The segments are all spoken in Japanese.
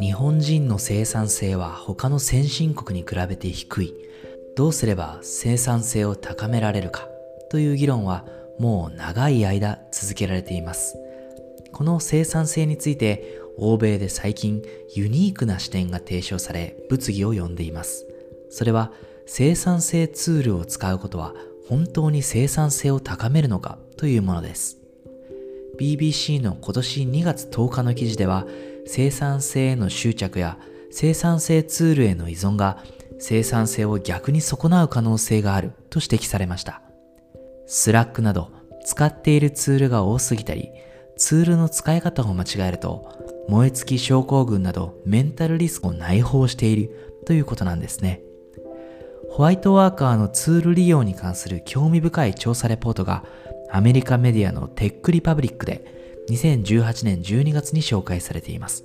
日本人の生産性は他の先進国に比べて低い。どうすれば生産性を高められるかという議論はもう長い間続けられています。この生産性について欧米で最近ユニークな視点が提唱され物議を呼んでいます。それは生産性ツールを使うことは本当に生産性を高めるのかというものです。BBC の今年2月10日の記事では、生産性への執着や生産性ツールへの依存が生産性を逆に損なう可能性があると指摘されました。スラックなど使っているツールが多すぎたり、ツールの使い方を間違えると燃え尽き症候群などメンタルリスクを内包しているということなんですね。ホワイトワーカーのツール利用に関する興味深い調査レポートがアメリカメディアのテックリパブリックで2018年12月に紹介されています。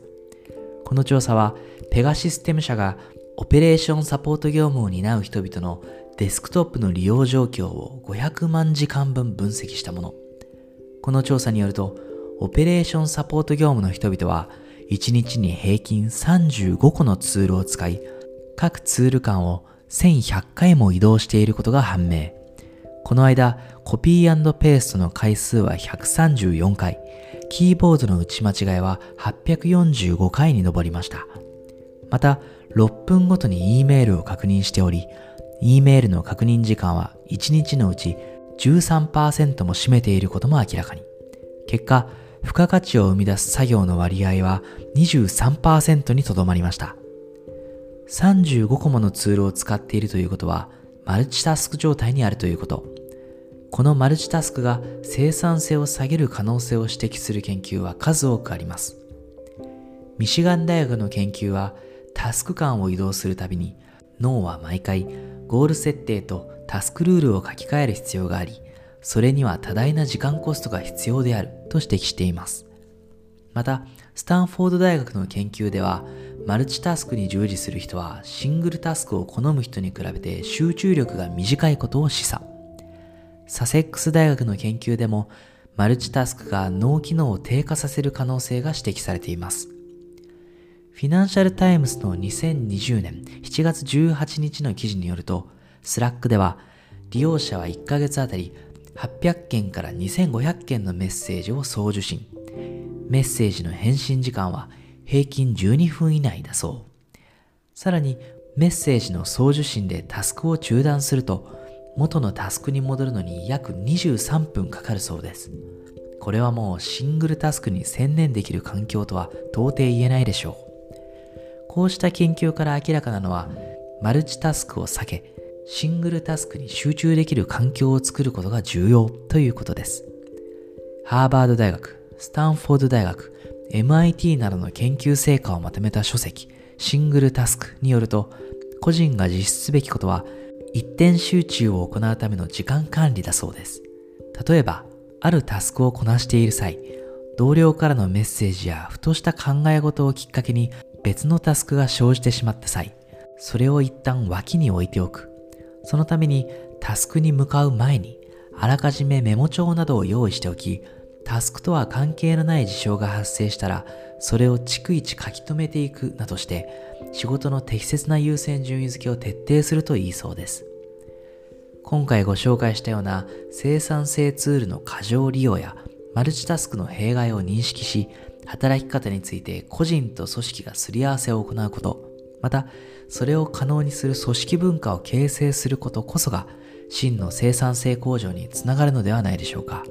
この調査はペガシステム社がオペレーションサポート業務を担う人々のデスクトップの利用状況を500万時間分分析したもの。この調査によると、オペレーションサポート業務の人々は1日に平均35個のツールを使い、各ツール間を1100回も移動していることが判明。この間、コピー&ペーストの回数は134回、キーボードの打ち間違いは845回に上りました。また、6分ごとに E メールを確認しており、E メールの確認時間は1日のうち 13% も占めていることも明らかに。結果、付加価値を生み出す作業の割合は 23% にとどまりました。35個ものツールを使っているということは、マルチタスク状態にあるということ。このマルチタスクが生産性を下げる可能性を指摘する研究は数多くあります。ミシガン大学の研究は、タスク間を移動するたびに脳は毎回ゴール設定とタスクルールを書き換える必要があり、それには多大な時間コストが必要であると指摘しています。また、スタンフォード大学の研究では、マルチタスクに従事する人はシングルタスクを好む人に比べて集中力が短いことを示唆。サセックス大学の研究でもマルチタスクが脳機能を低下させる可能性が指摘されています。フィナンシャルタイムズの2020年7月18日の記事によると、スラックでは利用者は1ヶ月あたり800件から2500件のメッセージを送受信。メッセージの返信時間は平均12分以内だそう。さらに、メッセージの送受信でタスクを中断すると、元のタスクに戻るのに約23分かかるそうです。これはもうシングルタスクに専念できる環境とは到底言えないでしょう。こうした研究から明らかなのは、マルチタスクを避け、シングルタスクに集中できる環境を作ることが重要ということです。ハーバード大学、スタンフォード大学、MIT などの研究成果をまとめた書籍、シングルタスクによると、個人が実施すべきことは、一点集中を行うための時間管理だそうです。例えば、あるタスクをこなしている際、同僚からのメッセージやふとした考え事をきっかけに、別のタスクが生じてしまった際、それを一旦脇に置いておく。そのためにタスクに向かう前に、あらかじめメモ帳などを用意しておき、タスクとは関係のない事象が発生したら、それを逐一書き留めていくなどして、仕事の適切な優先順位付けを徹底するといいそうです。今回ご紹介したような生産性ツールの過剰利用や、マルチタスクの弊害を認識し、働き方について個人と組織がすり合わせを行うこと、またそれを可能にする組織文化を形成することこそが真の生産性向上につながるのではないでしょうか。